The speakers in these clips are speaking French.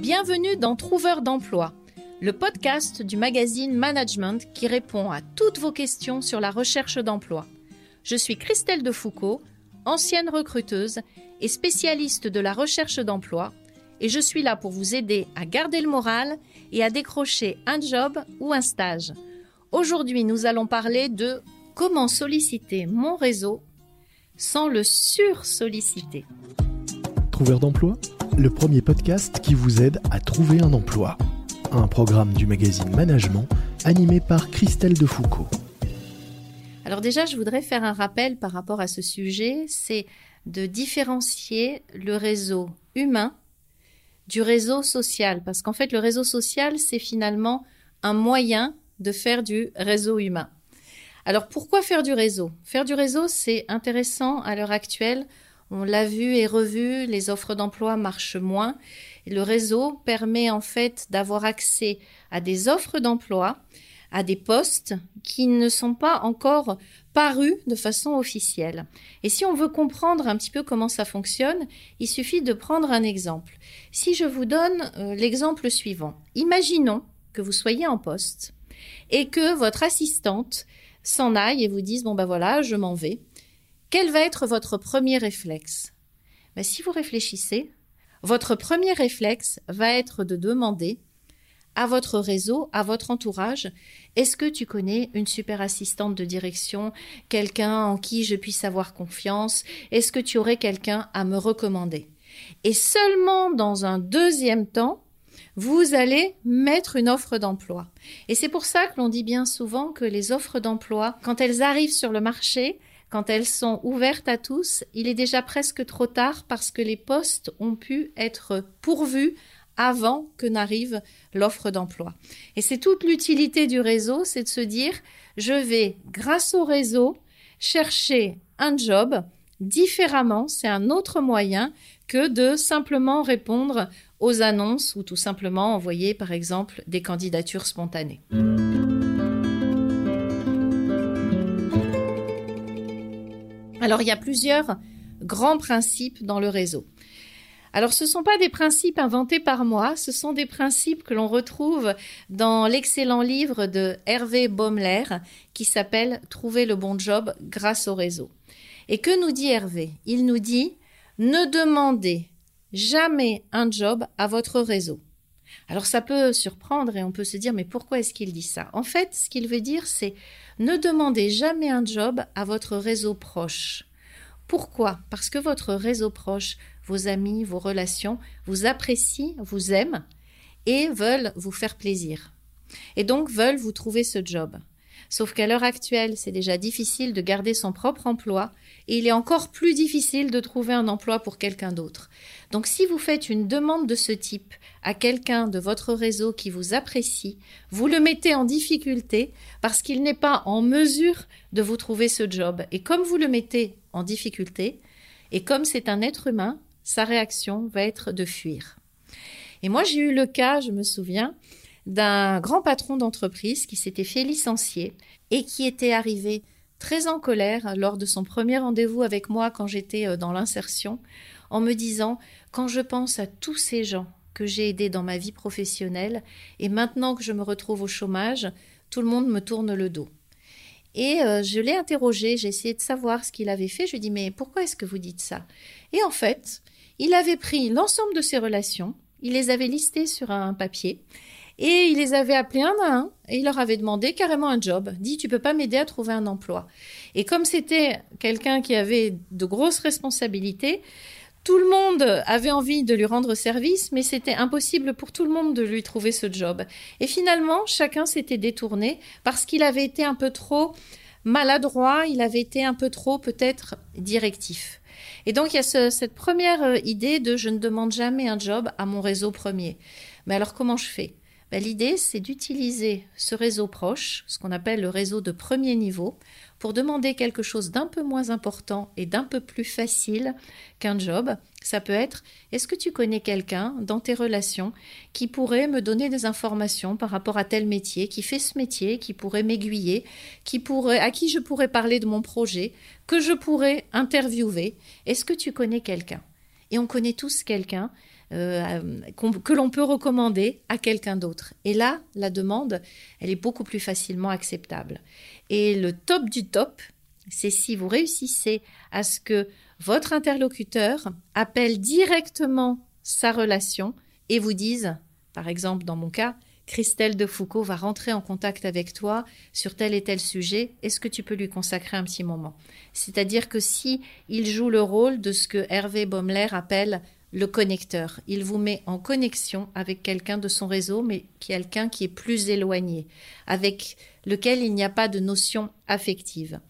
Bienvenue dans Trouveur d'emploi, le podcast du magazine Management qui répond à toutes vos questions sur la recherche d'emploi. Je suis Christel de Foucault, ancienne recruteuse et spécialiste de la recherche d'emploi, et je suis là pour vous aider à garder le moral et à décrocher un job ou un stage. Aujourd'hui, nous allons parler de comment solliciter mon réseau sans le sursolliciter. Trouveur d'emploi, le premier podcast qui vous aide à trouver un emploi. Un programme du magazine Management animé par Christel de Foucault. Alors déjà, je voudrais faire un rappel par rapport à ce sujet, c'est de différencier le réseau humain du réseau social. Parce qu'en fait, le réseau social, c'est finalement un moyen de faire du réseau humain. Alors pourquoi faire du réseau ? Faire du réseau, c'est intéressant à l'heure actuelle. On l'a vu et revu, les offres d'emploi marchent moins. Le réseau permet en fait d'avoir accès à des offres d'emploi, à des postes qui ne sont pas encore parus de façon officielle. Et si on veut comprendre un petit peu comment ça fonctionne, il suffit de prendre un exemple. Si je vous donne l'exemple suivant, imaginons que vous soyez en poste et que votre assistante s'en aille et vous dise « bon ben voilà, je m'en vais ». Quel va être votre premier réflexe ? Ben, si vous réfléchissez, votre premier réflexe va être de demander à votre réseau, à votre entourage, est-ce que tu connais une super assistante de direction, quelqu'un en qui je puisse avoir confiance ? Est-ce que tu aurais quelqu'un à me recommander ? Et seulement dans un deuxième temps, vous allez mettre une offre d'emploi. Et c'est pour ça que l'on dit bien souvent que les offres d'emploi, quand elles arrivent sur le marché, quand elles sont ouvertes à tous, il est déjà presque trop tard parce que les postes ont pu être pourvus avant que n'arrive l'offre d'emploi. Et c'est toute l'utilité du réseau, c'est de se dire « je vais, grâce au réseau, chercher un job différemment ». C'est un autre moyen que de simplement répondre aux annonces ou tout simplement envoyer, par exemple, des candidatures spontanées. Alors, il y a plusieurs grands principes dans le réseau. Alors, ce ne sont pas des principes inventés par moi, ce sont des principes que l'on retrouve dans l'excellent livre de Hervé Baumeler qui s'appelle « Trouver le bon job grâce au réseau ». Et que nous dit Hervé ? Il nous dit « Ne demandez jamais un job à votre réseau ». Alors, ça peut surprendre et on peut se dire « mais pourquoi est-ce qu'il dit ça ?» En fait, ce qu'il veut dire, c'est « ne demandez jamais un job à votre réseau proche ». Pourquoi ? Parce que votre réseau proche, vos amis, vos relations, vous apprécient, vous aiment et veulent vous faire plaisir. Et donc, veulent vous trouver ce job. Sauf qu'à l'heure actuelle, c'est déjà difficile de garder son propre emploi et il est encore plus difficile de trouver un emploi pour quelqu'un d'autre. Donc, si vous faites une demande de ce type à quelqu'un de votre réseau qui vous apprécie, vous le mettez en difficulté parce qu'il n'est pas en mesure de vous trouver ce job. Et comme vous le mettez en difficulté, et comme c'est un être humain, sa réaction va être de fuir. Et moi, j'ai eu le cas, je me souviens, d'un grand patron d'entreprise qui s'était fait licencier et qui était arrivé très en colère lors de son premier rendez-vous avec moi quand j'étais dans l'insertion, en me disant « quand je pense à tous ces gens que j'ai aidés dans ma vie professionnelle et maintenant que je me retrouve au chômage, tout le monde me tourne le dos ». Et je l'ai interrogé, j'ai essayé de savoir ce qu'il avait fait. Je lui ai dit « mais pourquoi est-ce que vous dites ça ?» Et en fait, il avait pris l'ensemble de ses relations, il les avait listées sur un papier et il les avait appelés un à un et il leur avait demandé carrément un job. Dit « tu peux pas m'aider à trouver un emploi ?» Et comme c'était quelqu'un qui avait de grosses responsabilités, tout le monde avait envie de lui rendre service, mais c'était impossible pour tout le monde de lui trouver ce job. Et finalement, chacun s'était détourné parce qu'il avait été un peu trop maladroit, il avait été un peu trop peut-être directif. Et donc, il y a cette première idée de « je ne demande jamais un job à mon réseau premier ». Mais alors, comment je fais ? Ben, l'idée, c'est d'utiliser ce réseau proche, ce qu'on appelle le réseau de premier niveau, pour demander quelque chose d'un peu moins important et d'un peu plus facile qu'un job. Ça peut être, est-ce que tu connais quelqu'un dans tes relations qui pourrait me donner des informations par rapport à tel métier, qui fait ce métier, qui pourrait m'aiguiller, à qui je pourrais parler de mon projet, que je pourrais interviewer ? Est-ce que tu connais quelqu'un ? Et on connaît tous quelqu'un que l'on peut recommander à quelqu'un d'autre. Et là, la demande, elle est beaucoup plus facilement acceptable. Et le top du top, c'est si vous réussissez à ce que votre interlocuteur appelle directement sa relation et vous dise, par exemple dans mon cas, Christel de Foucault va rentrer en contact avec toi sur tel et tel sujet, est-ce que tu peux lui consacrer un petit moment? C'est-à-dire que si il joue le rôle de ce que Hervé Baumeler appelle le connecteur, il vous met en connexion avec quelqu'un de son réseau, mais quelqu'un qui est plus éloigné, avec lequel il n'y a pas de notion affective.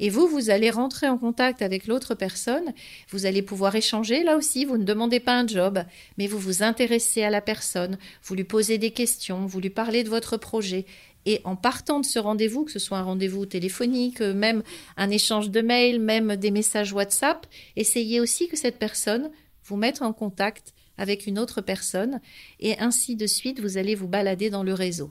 Et vous, vous allez rentrer en contact avec l'autre personne, vous allez pouvoir échanger, là aussi, vous ne demandez pas un job, mais vous vous intéressez à la personne, vous lui posez des questions, vous lui parlez de votre projet. Et en partant de ce rendez-vous, que ce soit un rendez-vous téléphonique, même un échange de mails, même des messages WhatsApp, essayez aussi que cette personne vous mette en contact avec une autre personne, et ainsi de suite, vous allez vous balader dans le réseau.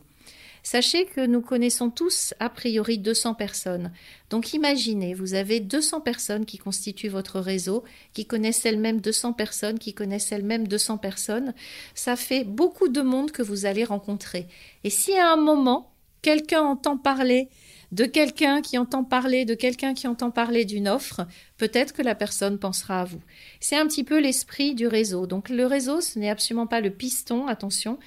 Sachez que nous connaissons tous a priori 200 personnes. Donc imaginez, vous avez 200 personnes qui constituent votre réseau, qui connaissent elles-mêmes 200 personnes, qui connaissent elles-mêmes 200 personnes. Ça fait beaucoup de monde que vous allez rencontrer. Et si à un moment, quelqu'un entend parler de quelqu'un qui entend parler de quelqu'un qui entend parler d'une offre, peut-être que la personne pensera à vous. C'est un petit peu l'esprit du réseau. Donc le réseau, ce n'est absolument pas le piston, attention.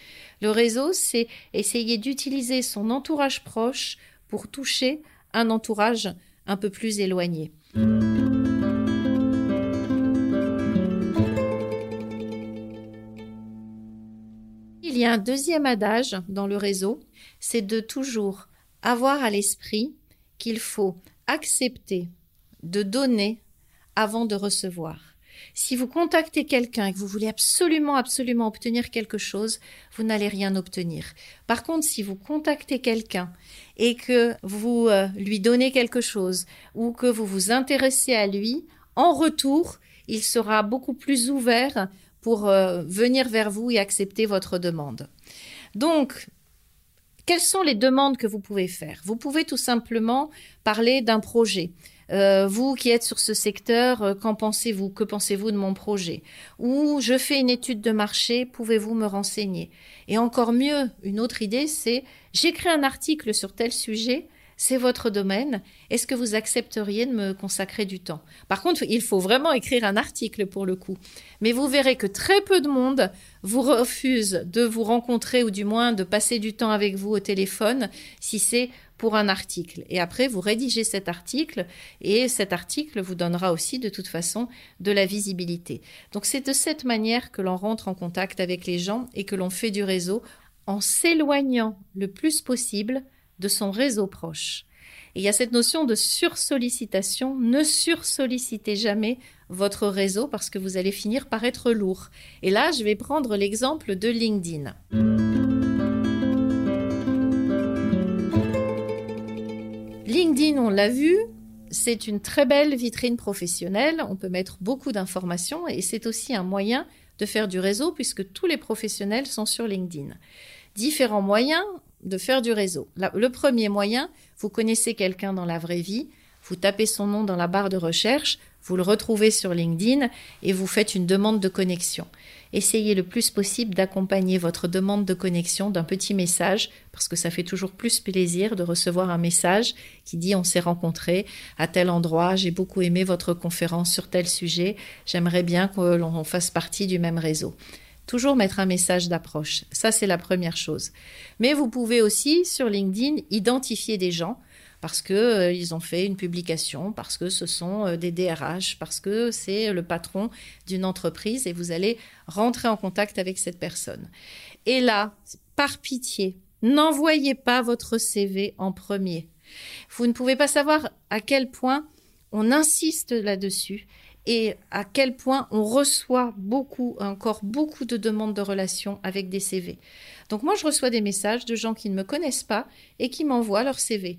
Le réseau, c'est essayer d'utiliser son entourage proche pour toucher un entourage un peu plus éloigné. Il y a un deuxième adage dans le réseau, c'est de toujours avoir à l'esprit qu'il faut accepter de donner avant de recevoir. Si vous contactez quelqu'un et que vous voulez absolument, absolument obtenir quelque chose, vous n'allez rien obtenir. Par contre, si vous contactez quelqu'un et que vous lui donnez quelque chose ou que vous vous intéressez à lui, en retour, il sera beaucoup plus ouvert pour venir vers vous et accepter votre demande. Donc, quelles sont les demandes que vous pouvez faire? Vous pouvez tout simplement parler d'un projet. Vous qui êtes sur ce secteur, qu'en pensez-vous? Que pensez-vous de mon projet? Ou je fais une étude de marché, pouvez-vous me renseigner? Et encore mieux, une autre idée, c'est j'écris un article sur tel sujet, c'est votre domaine, est-ce que vous accepteriez de me consacrer du temps? Par contre, il faut vraiment écrire un article pour le coup. Mais vous verrez que très peu de monde vous refuse de vous rencontrer ou du moins de passer du temps avec vous au téléphone si c'est pour un article. Et après, vous rédigez cet article et cet article vous donnera aussi de toute façon de la visibilité. Donc c'est de cette manière que l'on rentre en contact avec les gens et que l'on fait du réseau en s'éloignant le plus possible de son réseau proche. Et il y a cette notion de sursollicitation. Ne sursollicitez jamais votre réseau parce que vous allez finir par être lourd. Et là, je vais prendre l'exemple de LinkedIn. LinkedIn, on l'a vu, c'est une très belle vitrine professionnelle. On peut mettre beaucoup d'informations et c'est aussi un moyen de faire du réseau puisque tous les professionnels sont sur LinkedIn. Différents moyens de faire du réseau. Le premier moyen, vous connaissez quelqu'un dans la vraie vie, vous tapez son nom dans la barre de recherche, vous le retrouvez sur LinkedIn et vous faites une demande de connexion. Essayez le plus possible d'accompagner votre demande de connexion d'un petit message parce que ça fait toujours plus plaisir de recevoir un message qui dit « on s'est rencontrés à tel endroit, j'ai beaucoup aimé votre conférence sur tel sujet, j'aimerais bien que l'on fasse partie du même réseau ». Toujours mettre un message d'approche. Ça, c'est la première chose. Mais vous pouvez aussi, sur LinkedIn, identifier des gens parce que ils ont fait une publication, parce que ce sont des DRH, parce que c'est le patron d'une entreprise et vous allez rentrer en contact avec cette personne. Et là, par pitié, n'envoyez pas votre CV en premier. Vous ne pouvez pas savoir à quel point on insiste là-dessus et à quel point on reçoit encore beaucoup de demandes de relations avec des CV. Donc moi, je reçois des messages de gens qui ne me connaissent pas et qui m'envoient leur CV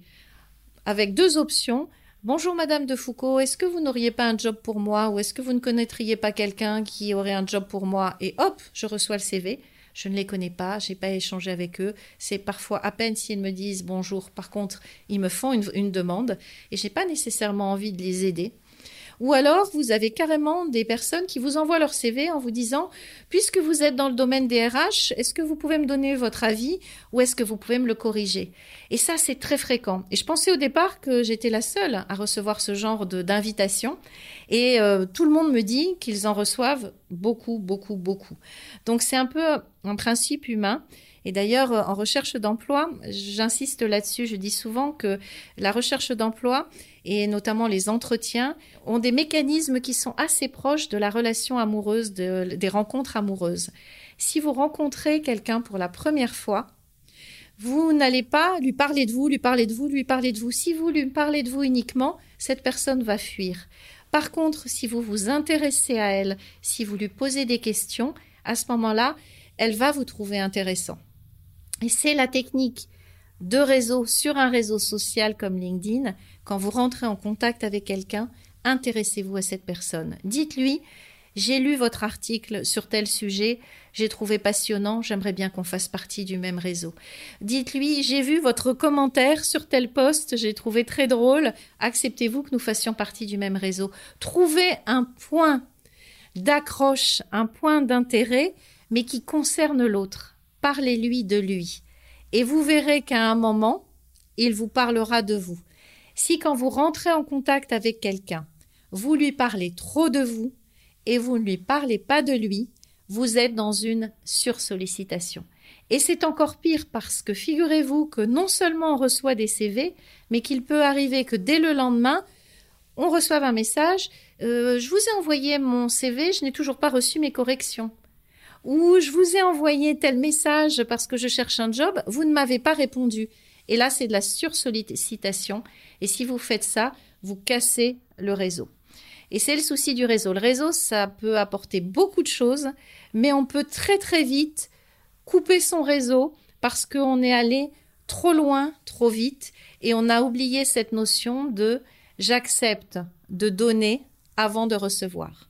avec deux options. « Bonjour Madame de Foucault, est-ce que vous n'auriez pas un job pour moi ou est-ce que vous ne connaîtriez pas quelqu'un qui aurait un job pour moi ?» Et hop, je reçois le CV. Je ne les connais pas, je n'ai pas échangé avec eux. C'est parfois à peine s'ils me disent « bonjour ». Par contre, ils me font une demande et je n'ai pas nécessairement envie de les aider. Ou alors, vous avez carrément des personnes qui vous envoient leur CV en vous disant « Puisque vous êtes dans le domaine des RH, est-ce que vous pouvez me donner votre avis ou est-ce que vous pouvez me le corriger ?» Et ça, c'est très fréquent. Et je pensais au départ que j'étais la seule à recevoir ce genre d'invitation. Et tout le monde me dit qu'ils en reçoivent beaucoup, beaucoup, beaucoup. Donc, c'est un peu un principe humain. Et d'ailleurs, en recherche d'emploi, j'insiste là-dessus, je dis souvent que la recherche d'emploi et notamment les entretiens ont des mécanismes qui sont assez proches de la relation amoureuse, des rencontres amoureuses. Si vous rencontrez quelqu'un pour la première fois, vous n'allez pas lui parler de vous, lui parler de vous, lui parler de vous. Si vous lui parlez de vous uniquement, cette personne va fuir. Par contre, si vous vous intéressez à elle, si vous lui posez des questions, à ce moment-là, elle va vous trouver intéressant. Et c'est la technique de réseau sur un réseau social comme LinkedIn. Quand vous rentrez en contact avec quelqu'un, intéressez-vous à cette personne. Dites-lui, j'ai lu votre article sur tel sujet, j'ai trouvé passionnant, j'aimerais bien qu'on fasse partie du même réseau. Dites-lui, j'ai vu votre commentaire sur tel post, j'ai trouvé très drôle, acceptez-vous que nous fassions partie du même réseau. Trouvez un point d'accroche, un point d'intérêt, mais qui concerne l'autre. Parlez-lui de lui. Et vous verrez qu'à un moment, il vous parlera de vous. Si quand vous rentrez en contact avec quelqu'un, vous lui parlez trop de vous et vous ne lui parlez pas de lui, vous êtes dans une sursollicitation. Et c'est encore pire parce que figurez-vous que non seulement on reçoit des CV, mais qu'il peut arriver que dès le lendemain, on reçoive un message « Je vous ai envoyé mon CV, je n'ai toujours pas reçu mes corrections ». Ou « Je vous ai envoyé tel message parce que je cherche un job, vous ne m'avez pas répondu ». Et là, c'est de la sursollicitation. Et si vous faites ça, vous cassez le réseau. Et c'est le souci du réseau. Le réseau, ça peut apporter beaucoup de choses, mais on peut très très vite couper son réseau parce qu'on est allé trop loin, trop vite, et on a oublié cette notion de « j'accepte de donner avant de recevoir ».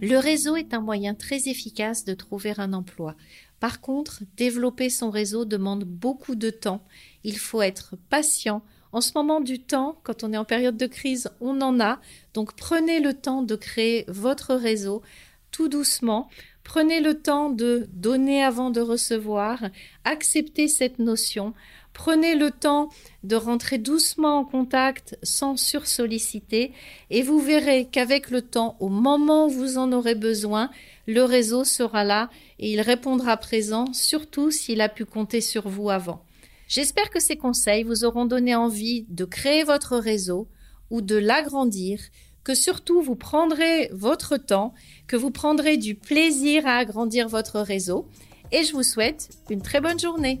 Le réseau est un moyen très efficace de trouver un emploi. Par contre, développer son réseau demande beaucoup de temps. Il faut être patient. En ce moment du temps, quand on est en période de crise, on en a. Donc prenez le temps de créer votre réseau tout doucement. Prenez le temps de donner avant de recevoir. Acceptez cette notion. Prenez le temps de rentrer doucement en contact sans sursolliciter et vous verrez qu'avec le temps, au moment où vous en aurez besoin, le réseau sera là et il répondra présent, surtout s'il a pu compter sur vous avant. J'espère que ces conseils vous auront donné envie de créer votre réseau ou de l'agrandir, que surtout vous prendrez votre temps, que vous prendrez du plaisir à agrandir votre réseau et je vous souhaite une très bonne journée.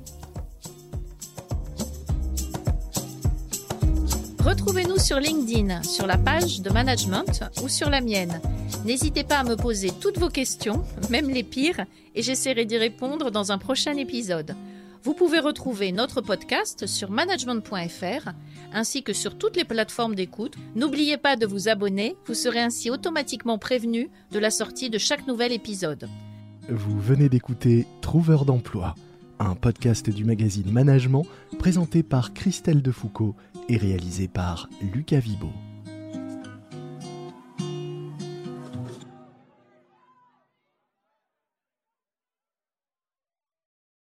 Retrouvez-nous sur LinkedIn, sur la page de Management ou sur la mienne. N'hésitez pas à me poser toutes vos questions, même les pires, et j'essaierai d'y répondre dans un prochain épisode. Vous pouvez retrouver notre podcast sur management.fr ainsi que sur toutes les plateformes d'écoute. N'oubliez pas de vous abonner, vous serez ainsi automatiquement prévenu de la sortie de chaque nouvel épisode. Vous venez d'écouter Trouveur d'emploi, un podcast du magazine Management présenté par Christel de Foucault et réalisé par Lucas Vibaud.